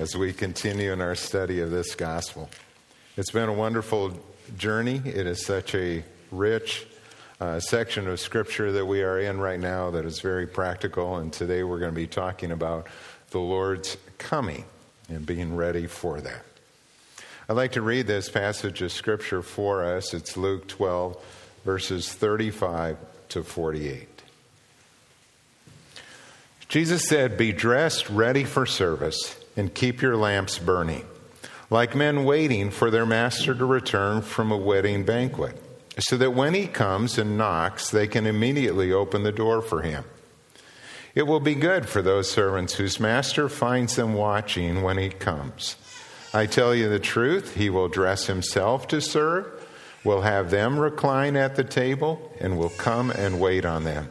as we continue in our study of this gospel. It's been a wonderful journey. It is such a rich section of Scripture that we are in right now that is very practical, and today we're going to be talking about the Lord's coming and being ready for that. I'd like to read this passage of Scripture for us. It's Luke 12, verses 35 to 48. Jesus said, "Be dressed, ready for service, and keep your lamps burning, like men waiting for their master to return from a wedding banquet, so that when he comes and knocks, they can immediately open the door for him. It will be good for those servants whose master finds them watching when he comes. I tell you the truth, he will dress himself to serve, will have them recline at the table, and will come and wait on them.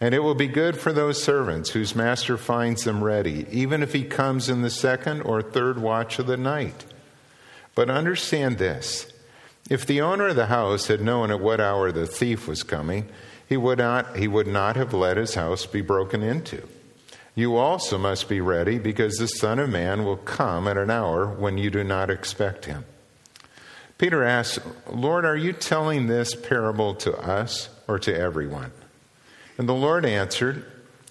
And it will be good for those servants whose master finds them ready, even if he comes in the second or third watch of the night. But understand this, if the owner of the house had known at what hour the thief was coming, he would not have let his house be broken into. You also must be ready, because the Son of Man will come at an hour when you do not expect him." Peter asks, "Lord, are you telling this parable to us or to everyone?" And the Lord answered,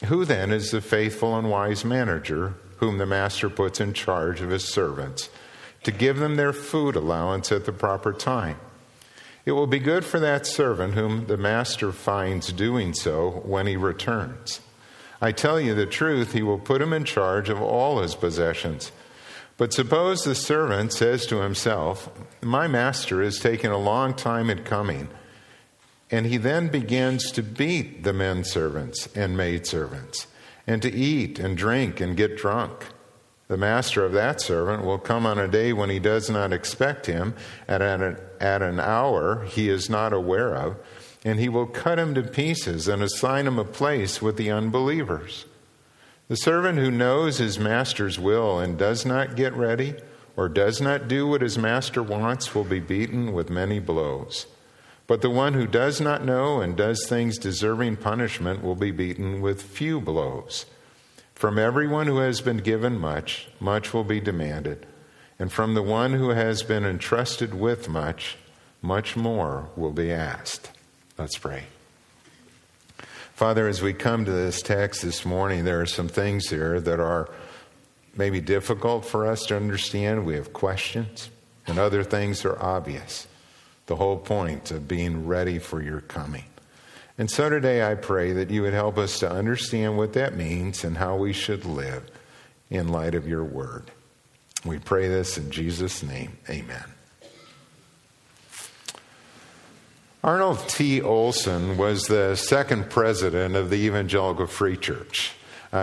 "Who then is the faithful and wise manager whom the master puts in charge of his servants to give them their food allowance at the proper time? It will be good for that servant whom the master finds doing so when he returns. I tell you the truth, he will put him in charge of all his possessions. But suppose the servant says to himself, 'My master is taking a long time in coming,' and he then begins to beat the men servants and maid servants, and to eat and drink and get drunk. The master of that servant will come on a day when he does not expect him, at an hour he is not aware of, and he will cut him to pieces and assign him a place with the unbelievers. The servant who knows his master's will and does not get ready or does not do what his master wants will be beaten with many blows. But the one who does not know and does things deserving punishment will be beaten with few blows. From everyone who has been given much, much will be demanded. And from the one who has been entrusted with much, much more will be asked." Let's pray. Father, as we come to this text this morning, there are some things here that are maybe difficult for us to understand. We have questions, and other things are obvious. The whole point of being ready for your coming. And so today I pray that you would help us to understand what that means and how we should live in light of your word. We pray this in Jesus' name. Amen. Arnold T. Olson was the second president of the Evangelical Free Church.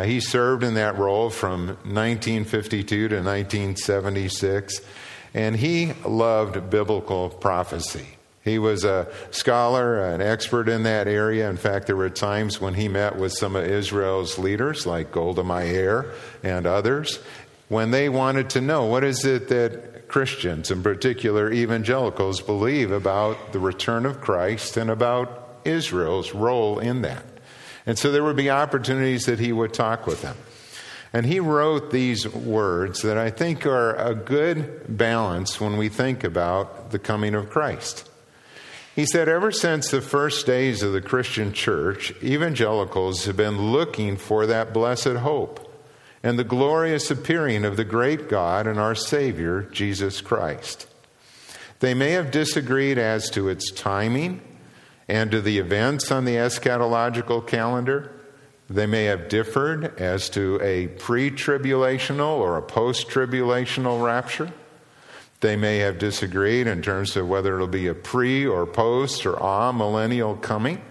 He served in that role from 1952 to 1976, and he loved biblical prophecy. He was a scholar, an expert in that area. In fact, there were times when he met with some of Israel's leaders, like Golda Meir and others, when they wanted to know, what is it that Christians, in particular evangelicals, believe about the return of Christ and about Israel's role in that. And so there would be opportunities that he would talk with them. And he wrote these words that I think are a good balance when we think about the coming of Christ. He said, "Ever since the first days of the Christian church, evangelicals have been looking for that blessed hope and the glorious appearing of the great God and our Savior, Jesus Christ. They may have disagreed as to its timing and to the events on the eschatological calendar. They may have differed as to a pre-tribulational or a post-tribulational rapture. They may have disagreed in terms of whether it'll be a pre or post or amillennial coming.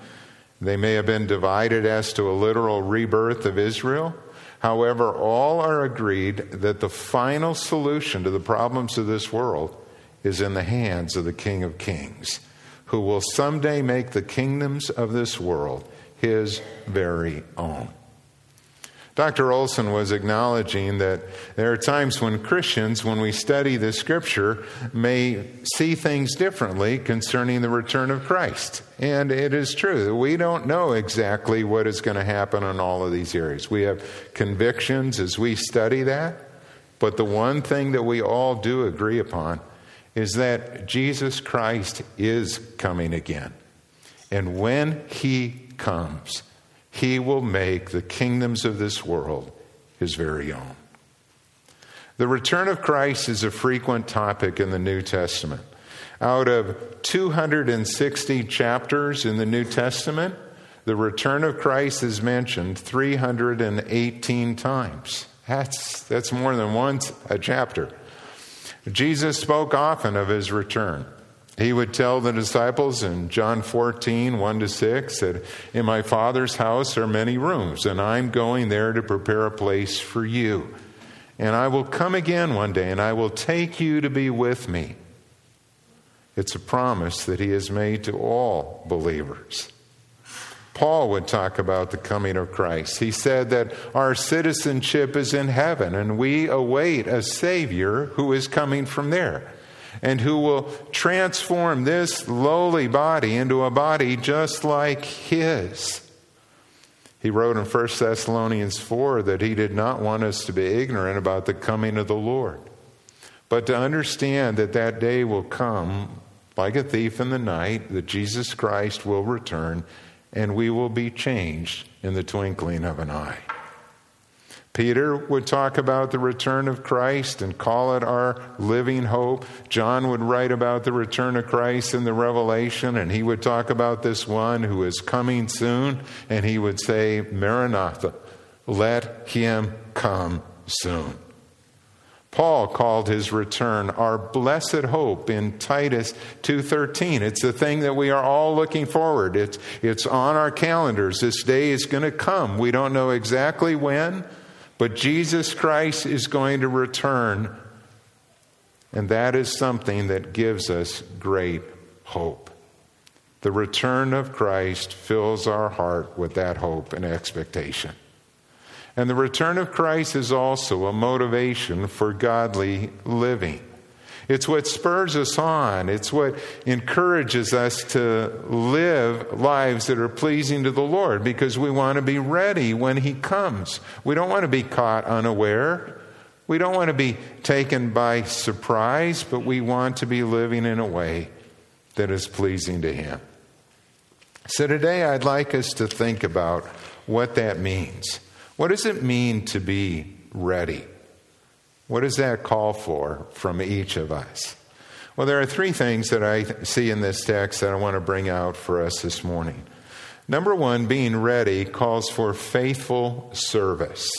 They may have been divided as to a literal rebirth of Israel. However, all are agreed that the final solution to the problems of this world is in the hands of the King of Kings, who will someday make the kingdoms of this world his very own." Dr. Olson was acknowledging that there are times when Christians, when we study the Scripture, may see things differently concerning the return of Christ. And it is true that we don't know exactly what is going to happen in all of these areas. We have convictions as we study that, But the one thing that we all do agree upon is that Jesus Christ is coming again. And when he comes, he will make the kingdoms of this world his very own. The return of Christ is a frequent topic in the New Testament. Out of 260 chapters in the New Testament, the return of Christ is mentioned 318 times. That's more than once a chapter. Jesus spoke often of his return. He would tell the disciples in John 14, 1-6, that in my Father's house are many rooms, and I'm going there to prepare a place for you. And I will come again one day, and I will take you to be with me. It's a promise that he has made to all believers. Paul would talk about the coming of Christ. He said that our citizenship is in heaven, and we await a Savior who is coming from there, and who will transform this lowly body into a body just like his. He wrote in 1 Thessalonians 4 that he did not want us to be ignorant about the coming of the Lord, but to understand that that day will come like a thief in the night, that Jesus Christ will return, and we will be changed in the twinkling of an eye. Peter would talk about the return of Christ and call it our living hope. John would write about the return of Christ in the Revelation, and he would talk about this one who is coming soon, and he would say, Maranatha, let him come soon. Paul called his return our blessed hope in Titus 2:13. It's the thing that we are all looking forward. It's on our calendars. This day is going to come. We don't know exactly when, but Jesus Christ is going to return, and that is something that gives us great hope. The return of Christ fills our heart with that hope and expectation. And the return of Christ is also a motivation for godly living. It's what spurs us on. It's what encourages us to live lives that are pleasing to the Lord, because we want to be ready when he comes. We don't want to be caught unaware. We don't want to be taken by surprise, but we want to be living in a way that is pleasing to him. So today I'd like us to think about what that means. What does it mean to be ready? What does that call for from each of us? Well, there are three things that I see in this text that I want to bring out for us this morning. Number one, being ready calls for faithful service.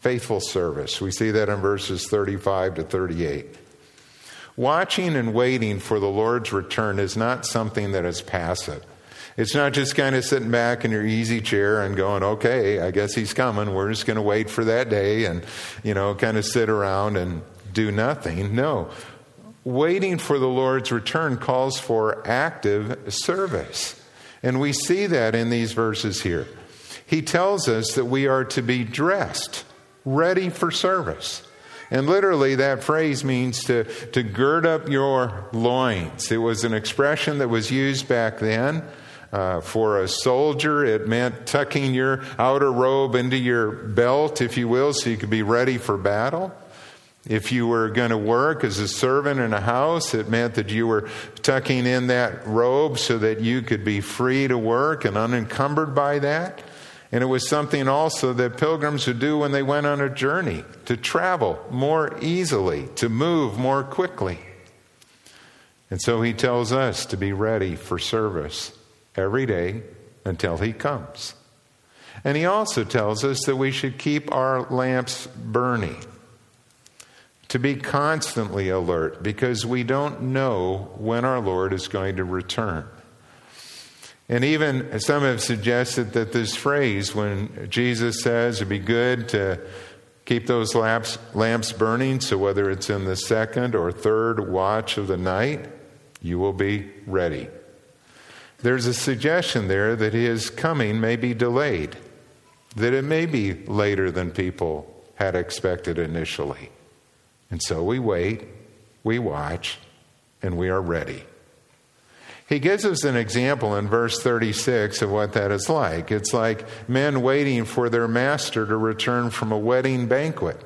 Faithful service. We see that in verses 35-38. Watching and waiting for the Lord's return is not something that is passive. It's not just kind of sitting back in your easy chair and going, okay, I guess he's coming. We're just going to wait for that day and, kind of sit around and do nothing. No, waiting for the Lord's return calls for active service. And we see that in these verses here. He tells us that we are to be dressed, ready for service. And literally that phrase means to gird up your loins. It was an expression that was used back then. For a soldier, it meant tucking your outer robe into your belt, if you will, so you could be ready for battle. If you were going to work as a servant in a house, it meant that you were tucking in that robe so that you could be free to work and unencumbered by that. And it was something also that pilgrims would do when they went on a journey, to travel more easily, to move more quickly. And so he tells us to be ready for service every day until he comes. And he also tells us that we should keep our lamps burning, to be constantly alert, because we don't know when our Lord is going to return. And even some have suggested that this phrase, when Jesus says it'd be good to keep those lamps burning, so whether it's in the second or third watch of the night, you will be ready. There's a suggestion there that his coming may be delayed, that it may be later than people had expected initially. And so we wait, we watch, and we are ready. He gives us an example in verse 36 of what that is like. It's like men waiting for their master to return from a wedding banquet.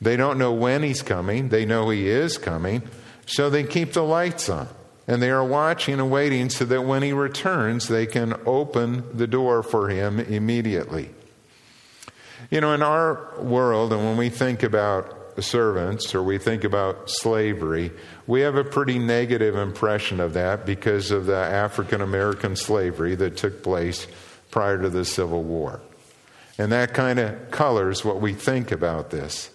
They don't know when he's coming. They know he is coming. So they keep the lights on. And they are watching and waiting so that when he returns, they can open the door for him immediately. You know, in our world, and when we think about servants or we think about slavery, we have a pretty negative impression of that because of the African-American slavery that took place prior to the Civil War. And that kind of colors what we think about this.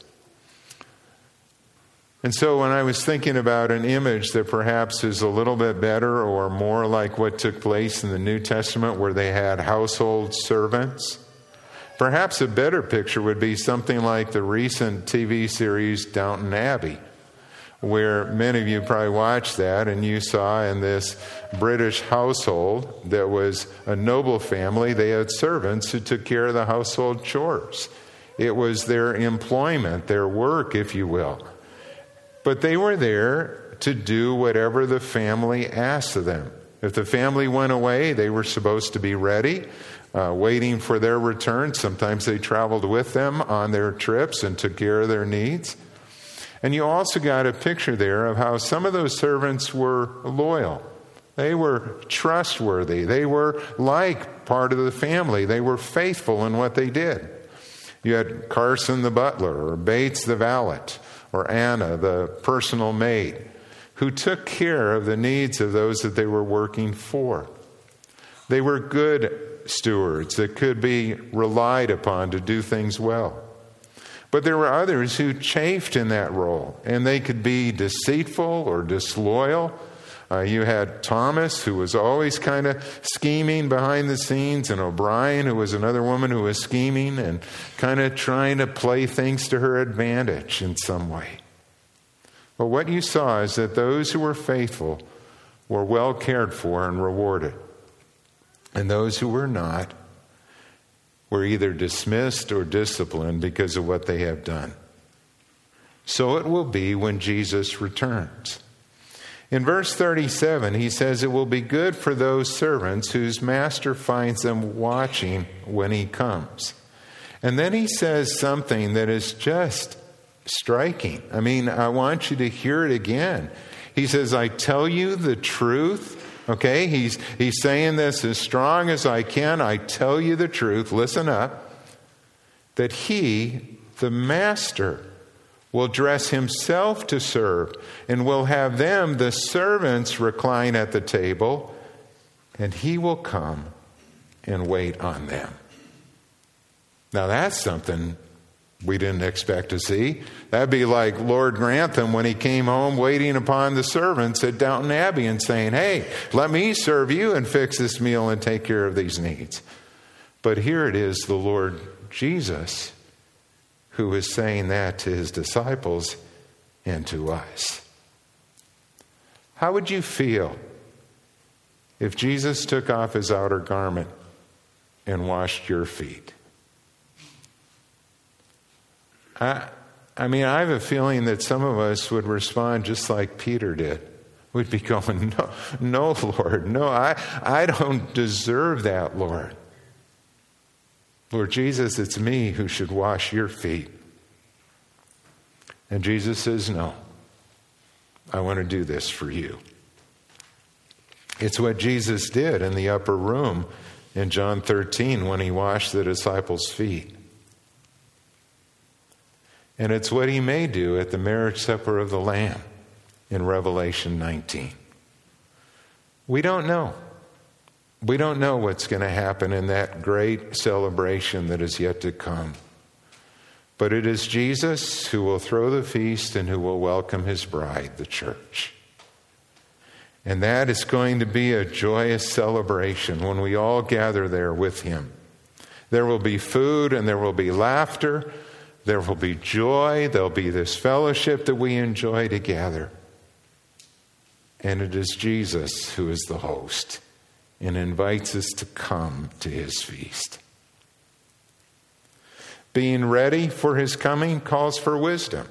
And so when I was thinking about an image that perhaps is a little bit better or more like what took place in the New Testament where they had household servants, perhaps a better picture would be something like the recent TV series Downton Abbey, where many of you probably watched that and you saw in this British household that was a noble family, they had servants who took care of the household chores. It was their employment, their work, if you will. But they were there to do whatever the family asked of them. If the family went away, they were supposed to be ready, waiting for their return. Sometimes they traveled with them on their trips and took care of their needs. And you also got a picture there of how some of those servants were loyal. They were trustworthy. They were like part of the family. They were faithful in what they did. You had Carson the butler or Bates the valet, or Anna, the personal maid, who took care of the needs of those that they were working for. They were good stewards that could be relied upon to do things well. But there were others who chafed in that role, and they could be deceitful or disloyal. You had Thomas, who was always kind of scheming behind the scenes, and O'Brien, who was another woman who was scheming and kind of trying to play things to her advantage in some way. But what you saw is that those who were faithful were well cared for and rewarded. And those who were not were either dismissed or disciplined because of what they have done. So it will be when Jesus returns. In verse 37, he says, it will be good for those servants whose master finds them watching when he comes. And then he says something that is just striking. I mean, I want you to hear it again. He says, I tell you the truth. Okay, he's saying this as strong as I can. I tell you the truth. Listen up. That he, the master, will dress himself to serve and will have them, the servants, recline at the table, and he will come and wait on them. Now that's something we didn't expect to see. That'd be like Lord Grantham when he came home waiting upon the servants at Downton Abbey and saying, hey, let me serve you and fix this meal and take care of these needs. But here it is, the Lord Jesus who is saying that to his disciples and to us. How would you feel if Jesus took off his outer garment and washed your feet? I mean, I have a feeling that some of us would respond just like Peter did. We'd be going, no, Lord, no, I don't deserve that, Lord. Lord Jesus, it's me who should wash your feet. And Jesus says, no, I want to do this for you. It's what Jesus did in the upper room in John 13 when he washed the disciples' feet. And it's what he may do at the marriage supper of the Lamb in Revelation 19. We don't know. We don't know what's going to happen in that great celebration that is yet to come. But it is Jesus who will throw the feast and who will welcome his bride, the church. And that is going to be a joyous celebration when we all gather there with him. There will be food and there will be laughter. There will be joy. There'll be this fellowship that we enjoy together. And it is Jesus who is the host and invites us to come to his feast. Being ready for his coming calls for wisdom.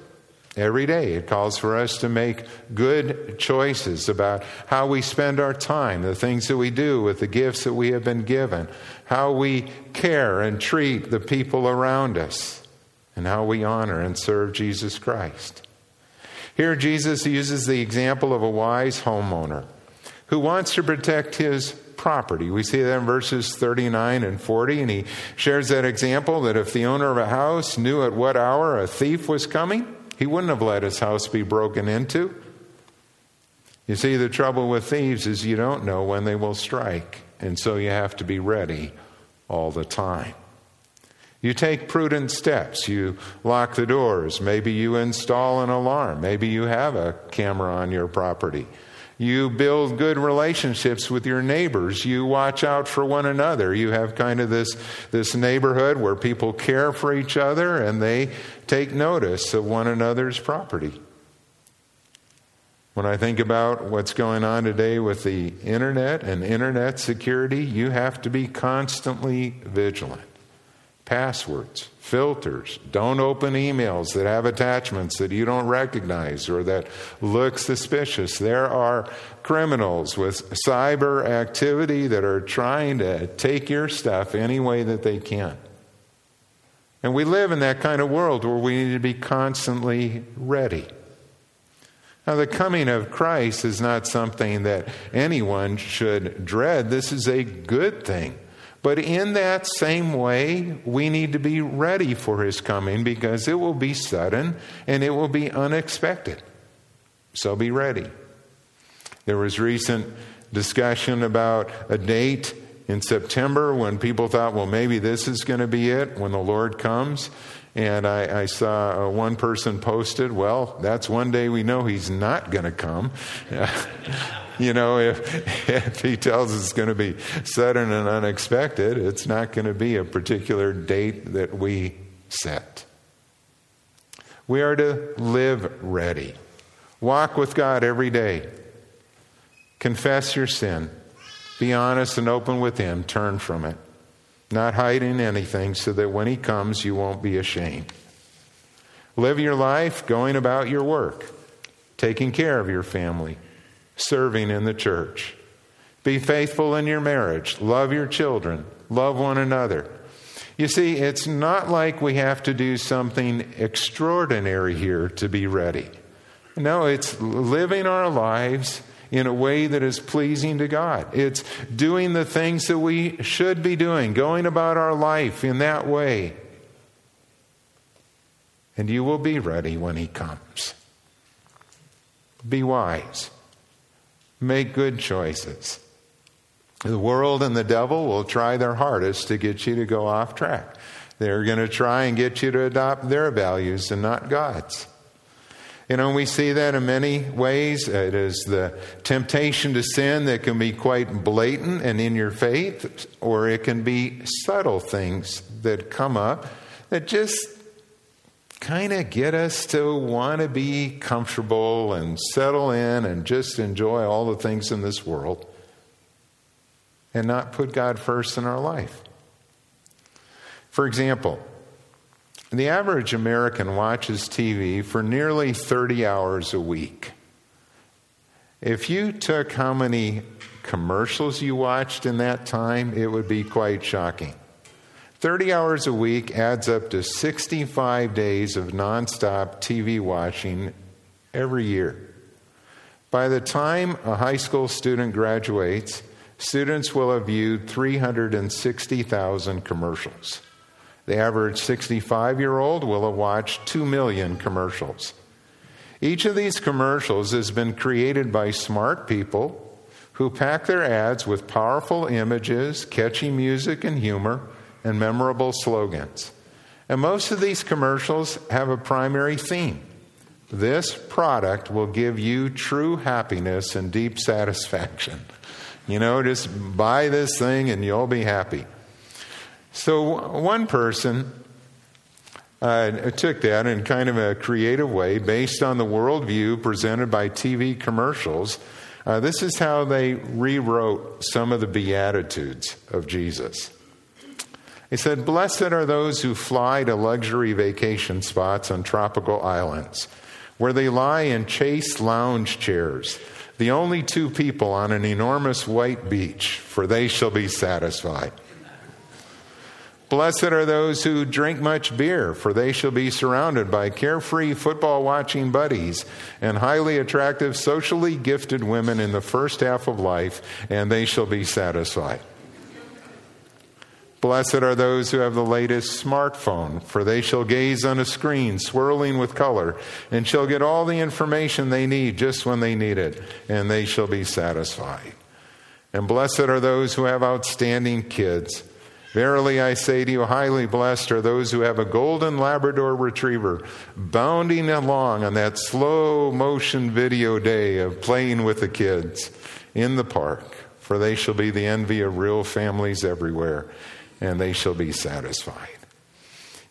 Every day it calls for us to make good choices about how we spend our time, the things that we do with the gifts that we have been given, how we care and treat the people around us. and how we honor and serve Jesus Christ. Here Jesus uses the example of a wise homeowner who wants to protect his property. We see that in verses 39 and 40, and he shares that example that if the owner of a house knew at what hour a thief was coming, he wouldn't have let his house be broken into. You see, the trouble with thieves is you don't know when they will strike, and so you have to be ready all the time. You take prudent steps. You lock the doors. Maybe you install an alarm. Maybe you have a camera on your property. You build good relationships with your neighbors. You watch out for one another. You have kind of this neighborhood where people care for each other and they take notice of one another's property. When I think about what's going on today with the internet and internet security, you have to be constantly vigilant. Passwords, filters, don't open emails that have attachments that you don't recognize or that look suspicious. There are criminals with cyber activity that are trying to take your stuff any way that they can. And we live in that kind of world where we need to be constantly ready. Now, the coming of Christ is not something that anyone should dread. This is a good thing. But in that same way, we need to be ready for his coming because it will be sudden and it will be unexpected. So be ready. There was recent discussion about a date in September when people thought, well, maybe this is going to be it when the Lord comes. And I saw one person posted, well, that's one day we know he's not going to come. You know, if he tells us it's going to be sudden and unexpected, it's not going to be a particular date that we set. We are to live ready. Walk with God every day. Confess your sin. Be honest and open with him. Turn from it. Not hiding anything so that when he comes, you won't be ashamed. Live your life going about your work, taking care of your family, serving in the church. Be faithful in your marriage. Love your children. Love one another. You see, it's not like we have to do something extraordinary here to be ready. No, it's living our lives in a way that is pleasing to God. It's doing the things that we should be doing, going about our life in that way. And you will be ready when he comes. Be wise. Make good choices. The world and the devil will try their hardest to get you to go off track. They're going to try and get you to adopt their values and not God's. You know, we see that in many ways. It is the temptation to sin that can be quite blatant and in your faith, or it can be subtle things that come up that just kind of get us to want to be comfortable and settle in and just enjoy all the things in this world and not put God first in our life. For example, the average American watches TV for nearly 30 hours a week. If you took how many commercials you watched in that time, it would be quite shocking. 30 hours a week adds up to 65 days of nonstop TV watching every year. By the time a high school student graduates, students will have viewed 360,000 commercials. The average 65-year-old will have watched 2 million commercials. Each of these commercials has been created by smart people who pack their ads with powerful images, catchy music and humor, and memorable slogans. And most of these commercials have a primary theme. This product will give you true happiness and deep satisfaction. You know, just buy this thing and you'll be happy. So one person took that in kind of a creative way based on the worldview presented by TV commercials. This is how they rewrote some of the Beatitudes of Jesus. He said, "Blessed are those who fly to luxury vacation spots on tropical islands, where they lie in chaste lounge chairs, the only two people on an enormous white beach, for they shall be satisfied." Blessed are those who drink much beer, for they shall be surrounded by carefree football-watching buddies and highly attractive, socially gifted women in the first half of life, and they shall be satisfied. Blessed are those who have the latest smartphone, for they shall gaze on a screen swirling with color and shall get all the information they need just when they need it, and they shall be satisfied. And blessed are those who have outstanding kids. Verily I say to you, highly blessed are those who have a golden Labrador retriever bounding along on that slow motion video day of playing with the kids in the park, for they shall be the envy of real families everywhere, and they shall be satisfied.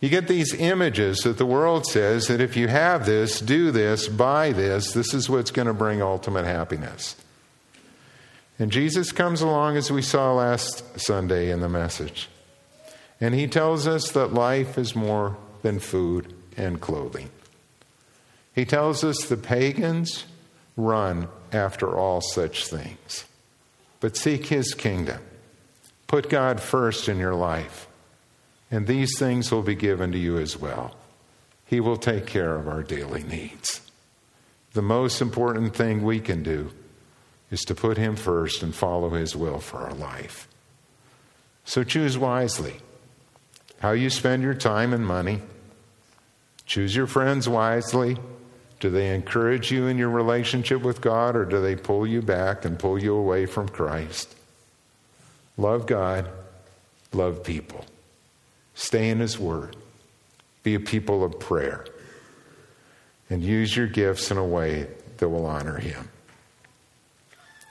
You get these images that the world says that if you have this, do this, buy this, this is what's going to bring ultimate happiness. And Jesus comes along, as we saw last Sunday in the message. And he tells us that life is more than food and clothing. He tells us the pagans run after all such things. But seek his kingdom. Put God first in your life. And these things will be given to you as well. He will take care of our daily needs. The most important thing we can do is to put him first and follow his will for our life. So choose wisely how you spend your time and money. Choose your friends wisely. Do they encourage you in your relationship with God, or do they pull you back and pull you away from Christ? Love God, love people. Stay in his word. Be a people of prayer. And use your gifts in a way that will honor him.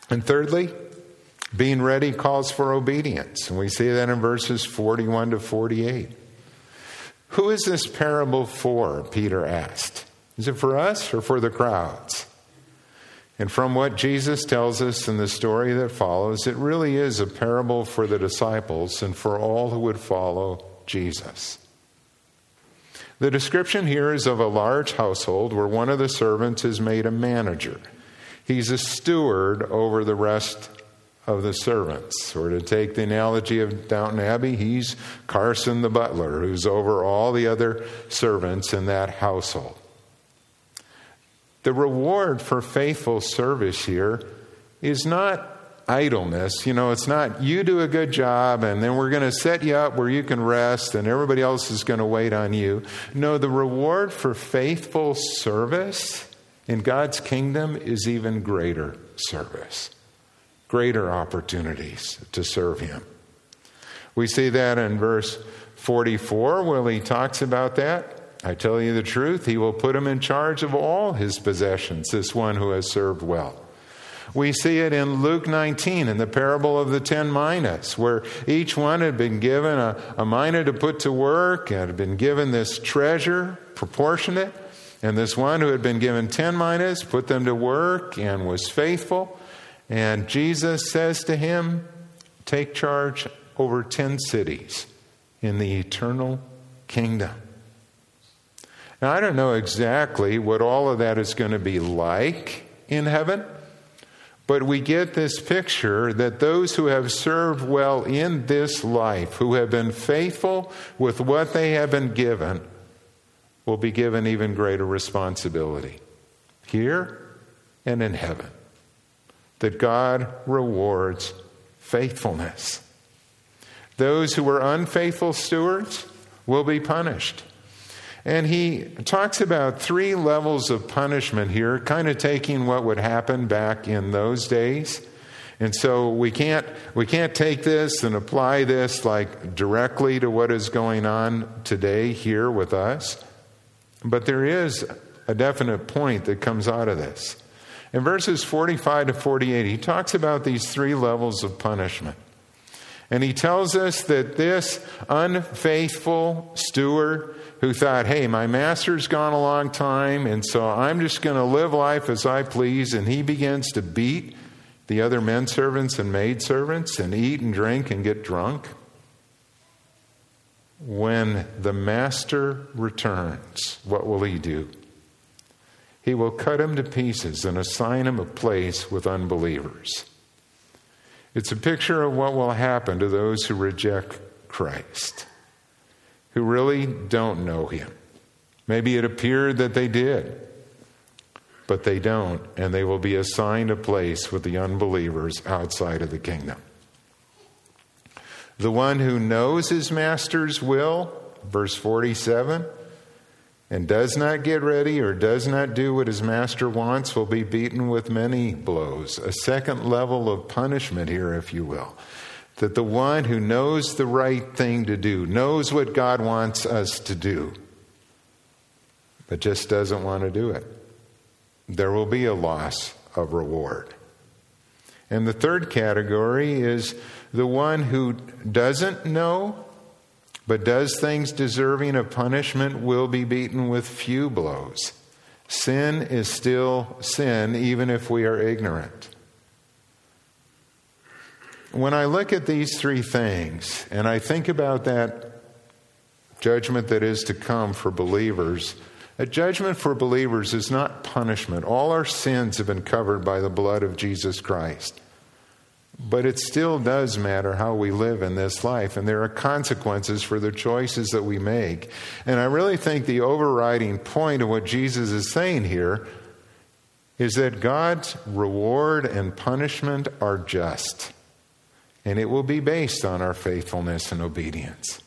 And thirdly, being ready calls for obedience. And we see that in verses 41 to 48. Who is this parable for? Peter asked. Is it for us or for the crowds? And from what Jesus tells us in the story that follows, it really is a parable for the disciples and for all who would follow Jesus. The description here is of a large household where one of the servants is made a manager. He's a steward over the rest of the servants. Or to take the analogy of Downton Abbey, he's Carson the butler, who's over all the other servants in that household. The reward for faithful service here is not idleness. You know, it's not you do a good job and then we're going to set you up where you can rest and everybody else is going to wait on you. No, the reward for faithful service in God's kingdom is even greater service, greater opportunities to serve him. We see that in verse 44, where he talks about that. I tell you the truth, he will put him in charge of all his possessions, this one who has served well. We see it in Luke 19, in the parable of the 10 minas, where each one had been given a mina to put to work and had been given this treasure proportionate. And this one who had been given 10 minas put them to work and was faithful. And Jesus says to him, take charge over 10 cities in the eternal kingdom. Now, I don't know exactly what all of that is going to be like in heaven, but we get this picture that those who have served well in this life, who have been faithful with what they have been given, will be given even greater responsibility here and in heaven. That God rewards faithfulness. Those who were unfaithful stewards will be punished. And he talks about 3 levels of punishment here, kind of taking what would happen back in those days. And so we can't take this and apply this like directly to what is going on today here with us. But there is a definite point that comes out of this. In verses 45 to 48, he talks about these 3 levels of punishment. And he tells us that this unfaithful steward who thought, hey, my master's gone a long time, and so I'm just going to live life as I please, and he begins to beat the other men servants and maid servants and eat and drink and get drunk. When the master returns, what will he do? He will cut him to pieces and assign him a place with unbelievers. It's a picture of what will happen to those who reject Christ. who really don't know him. Maybe it appeared that they did, but they don't, and they will be assigned a place with the unbelievers outside of the kingdom. The one who knows his master's will, verse 47, and does not get ready or does not do what his master wants will be beaten with many blows. A second level of punishment here, if you will. That the one who knows the right thing to do, knows what God wants us to do, but just doesn't want to do it. There will be a loss of reward. And the third category is the one who doesn't know but does things deserving of punishment will be beaten with few blows. Sin is still sin, even if we are ignorant. When I look at these three things, and I think about that judgment that is to come for believers, a judgment for believers is not punishment. All our sins have been covered by the blood of Jesus Christ. But it still does matter how we live in this life, and there are consequences for the choices that we make. And I really think the overriding point of what Jesus is saying here is that God's reward and punishment are just, and it will be based on our faithfulness and obedience.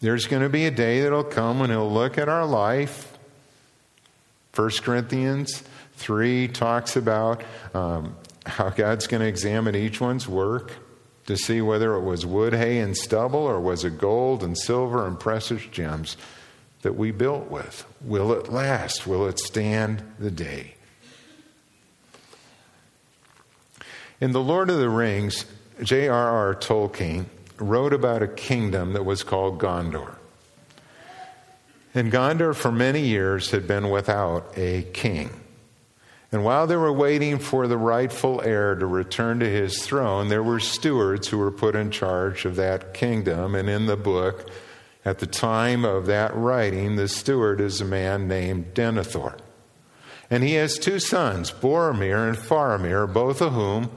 There's going to be a day that will come when he'll look at our life. 1 Corinthians 3 talks about how God's going to examine each one's work to see whether it was wood, hay, and stubble, or was it gold and silver and precious gems that we built with. Will it last? Will it stand the day? In The Lord of the Rings, J.R.R. Tolkien wrote about a kingdom that was called Gondor. And Gondor for many years had been without a king. And while they were waiting for the rightful heir to return to his throne, there were stewards who were put in charge of that kingdom. And in the book, at the time of that writing, the steward is a man named Denethor. And he has two sons, Boromir and Faramir, both of whom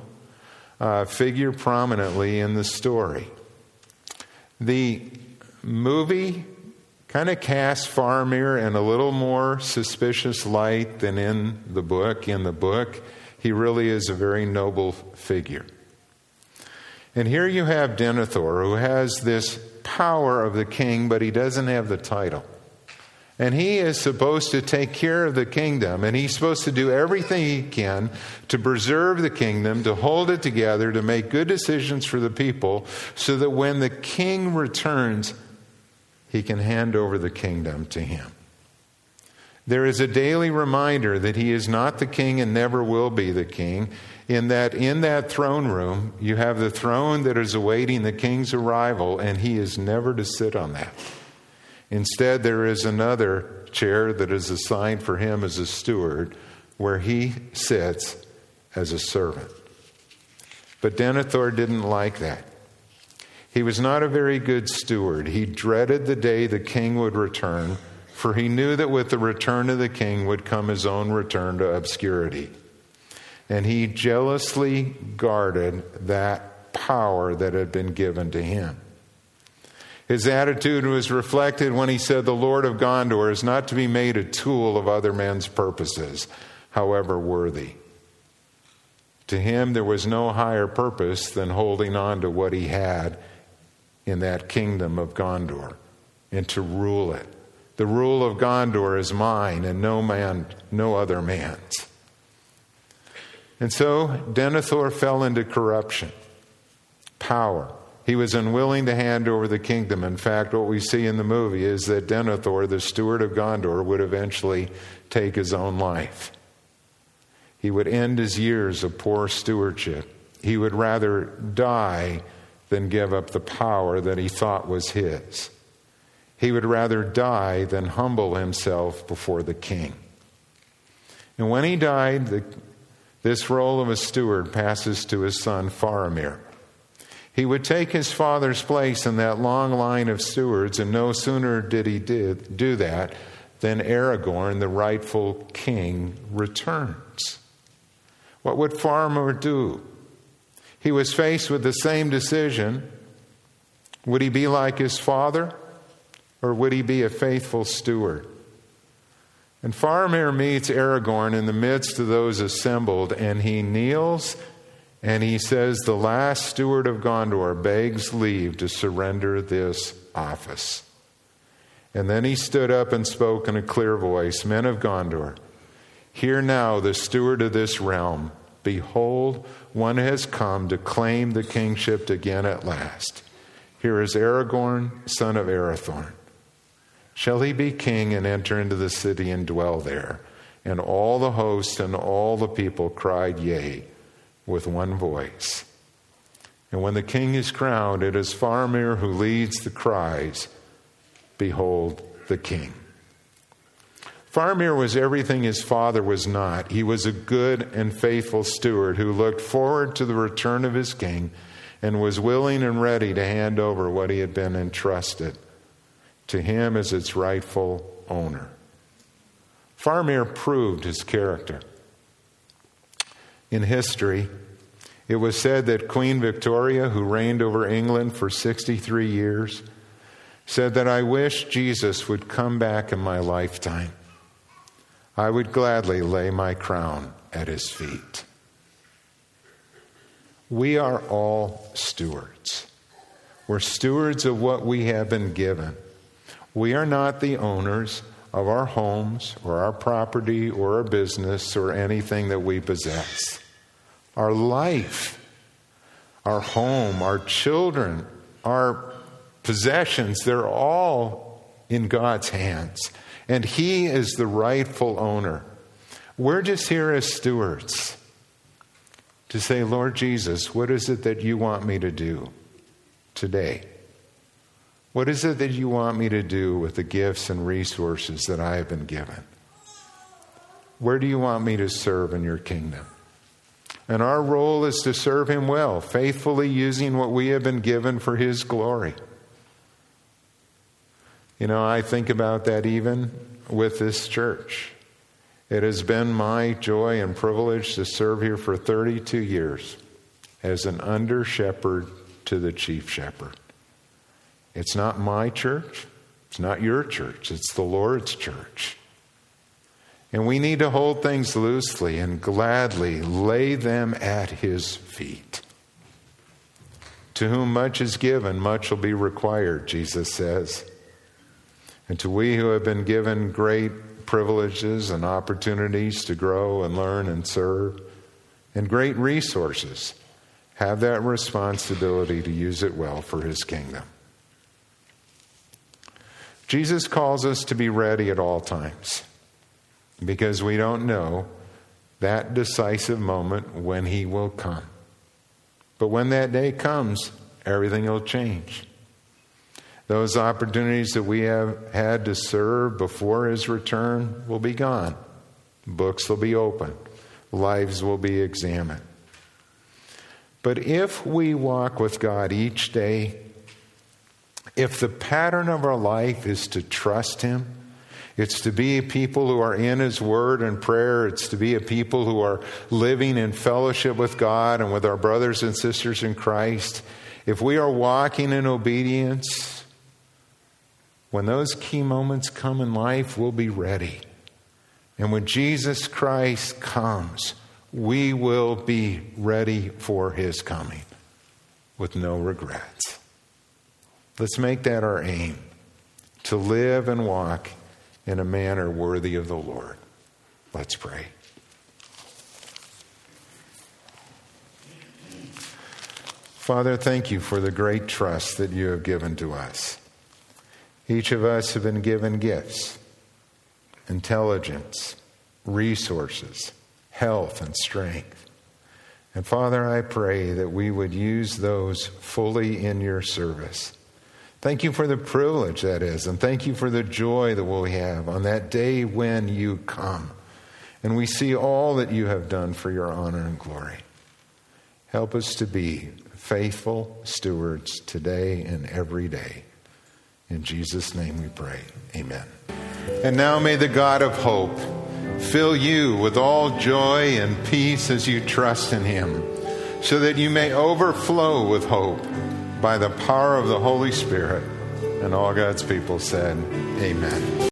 figure prominently in the story. The movie kind of casts Faramir in a little more suspicious light than in the book. In the book, he really is a very noble figure. And here you have Denethor, who has this power of the king, but he doesn't have the title. And he is supposed to take care of the kingdom, and he's supposed to do everything he can to preserve the kingdom, to hold it together, to make good decisions for the people, so that when the king returns, he can hand over the kingdom to him. There is a daily reminder that he is not the king and never will be the king, in that throne room, you have the throne that is awaiting the king's arrival, and he is never to sit on that. Instead, there is another chair that is assigned for him as a steward, where he sits as a servant. But Denethor didn't like that. He was not a very good steward. He dreaded the day the king would return, for he knew that with the return of the king would come his own return to obscurity. And he jealously guarded that power that had been given to him. His attitude was reflected when he said, "The Lord of Gondor is not to be made a tool of other men's purposes, however worthy." To him, there was no higher purpose than holding on to what he had in that kingdom of Gondor, and to rule it. The rule of Gondor is mine, and no man, no other man's. And so Denethor fell into corruption, power. He was unwilling to hand over the kingdom. In fact, what we see in the movie is that Denethor, the steward of Gondor, would eventually take his own life. He would end his years of poor stewardship. He would rather die than give up the power that he thought was his. He would rather die than humble himself before the king. And when he died, this role of a steward passes to his son Faramir. He would take his father's place in that long line of stewards, and no sooner did he do that than Aragorn, the rightful king, returns. What would Faramir do? He was faced with the same decision. Would he be like his father, or would he be a faithful steward? And Faramir meets Aragorn in the midst of those assembled, and he kneels and he says, "The last steward of Gondor begs leave to surrender this office." And then he stood up and spoke in a clear voice, "Men of Gondor, hear now the steward of this realm. Behold, one has come to claim the kingship again at last. Here is Aragorn, son of Arathorn. Shall he be king and enter into the city and dwell there?" And all the host and all the people cried, "Yea," with one voice. And when the king is crowned, it is Faramir who leads the cries, "Behold the king." Faramir was everything his father was not. He was a good and faithful steward who looked forward to the return of his king and was willing and ready to hand over what he had been entrusted to him as its rightful owner. Faramir proved his character. In history, it was said that Queen Victoria, who reigned over England for 63 years, said that, "I wish Jesus would come back in my lifetime. I would gladly lay my crown at his feet." We are all stewards. We're stewards of what we have been given. We are not the owners of our homes or our property or our business or anything that we possess. Our life, our home, our children, our possessions, they're all in God's hands. And he is the rightful owner. We're just here as stewards to say, "Lord Jesus, what is it that you want me to do today? What is it that you want me to do with the gifts and resources that I have been given? Where do you want me to serve in your kingdom?" And our role is to serve him well, faithfully using what we have been given for his glory. You know, I think about that even with this church. It has been my joy and privilege to serve here for 32 years as an under shepherd to the chief shepherd. It's not my church. It's not your church. It's the Lord's church. And we need to hold things loosely and gladly lay them at his feet. To whom much is given, much will be required, Jesus says. And to we who have been given great privileges and opportunities to grow and learn and serve, and great resources, have that responsibility to use it well for his kingdom. Jesus calls us to be ready at all times, because we don't know that decisive moment when he will come. But when that day comes, everything will change. Those opportunities that we have had to serve before his return will be gone. Books will be opened. Lives will be examined. But if we walk with God each day, if the pattern of our life is to trust him, it's to be a people who are in his word and prayer, it's to be a people who are living in fellowship with God and with our brothers and sisters in Christ, if we are walking in obedience, when those key moments come in life, we'll be ready. And when Jesus Christ comes, we will be ready for his coming with no regrets. Let's make that our aim, to live and walk in a manner worthy of the Lord. Let's pray. Father, thank you for the great trust that you have given to us. Each of us have been given gifts, intelligence, resources, health, and strength. And Father, I pray that we would use those fully in your service. Thank you for the privilege that is, and thank you for the joy that we'll have on that day when you come and we see all that you have done for your honor and glory. Help us to be faithful stewards today and every day. In Jesus' name we pray. Amen. And now may the God of hope fill you with all joy and peace as you trust in him, so that you may overflow with hope by the power of the Holy Spirit. And all God's people said, amen.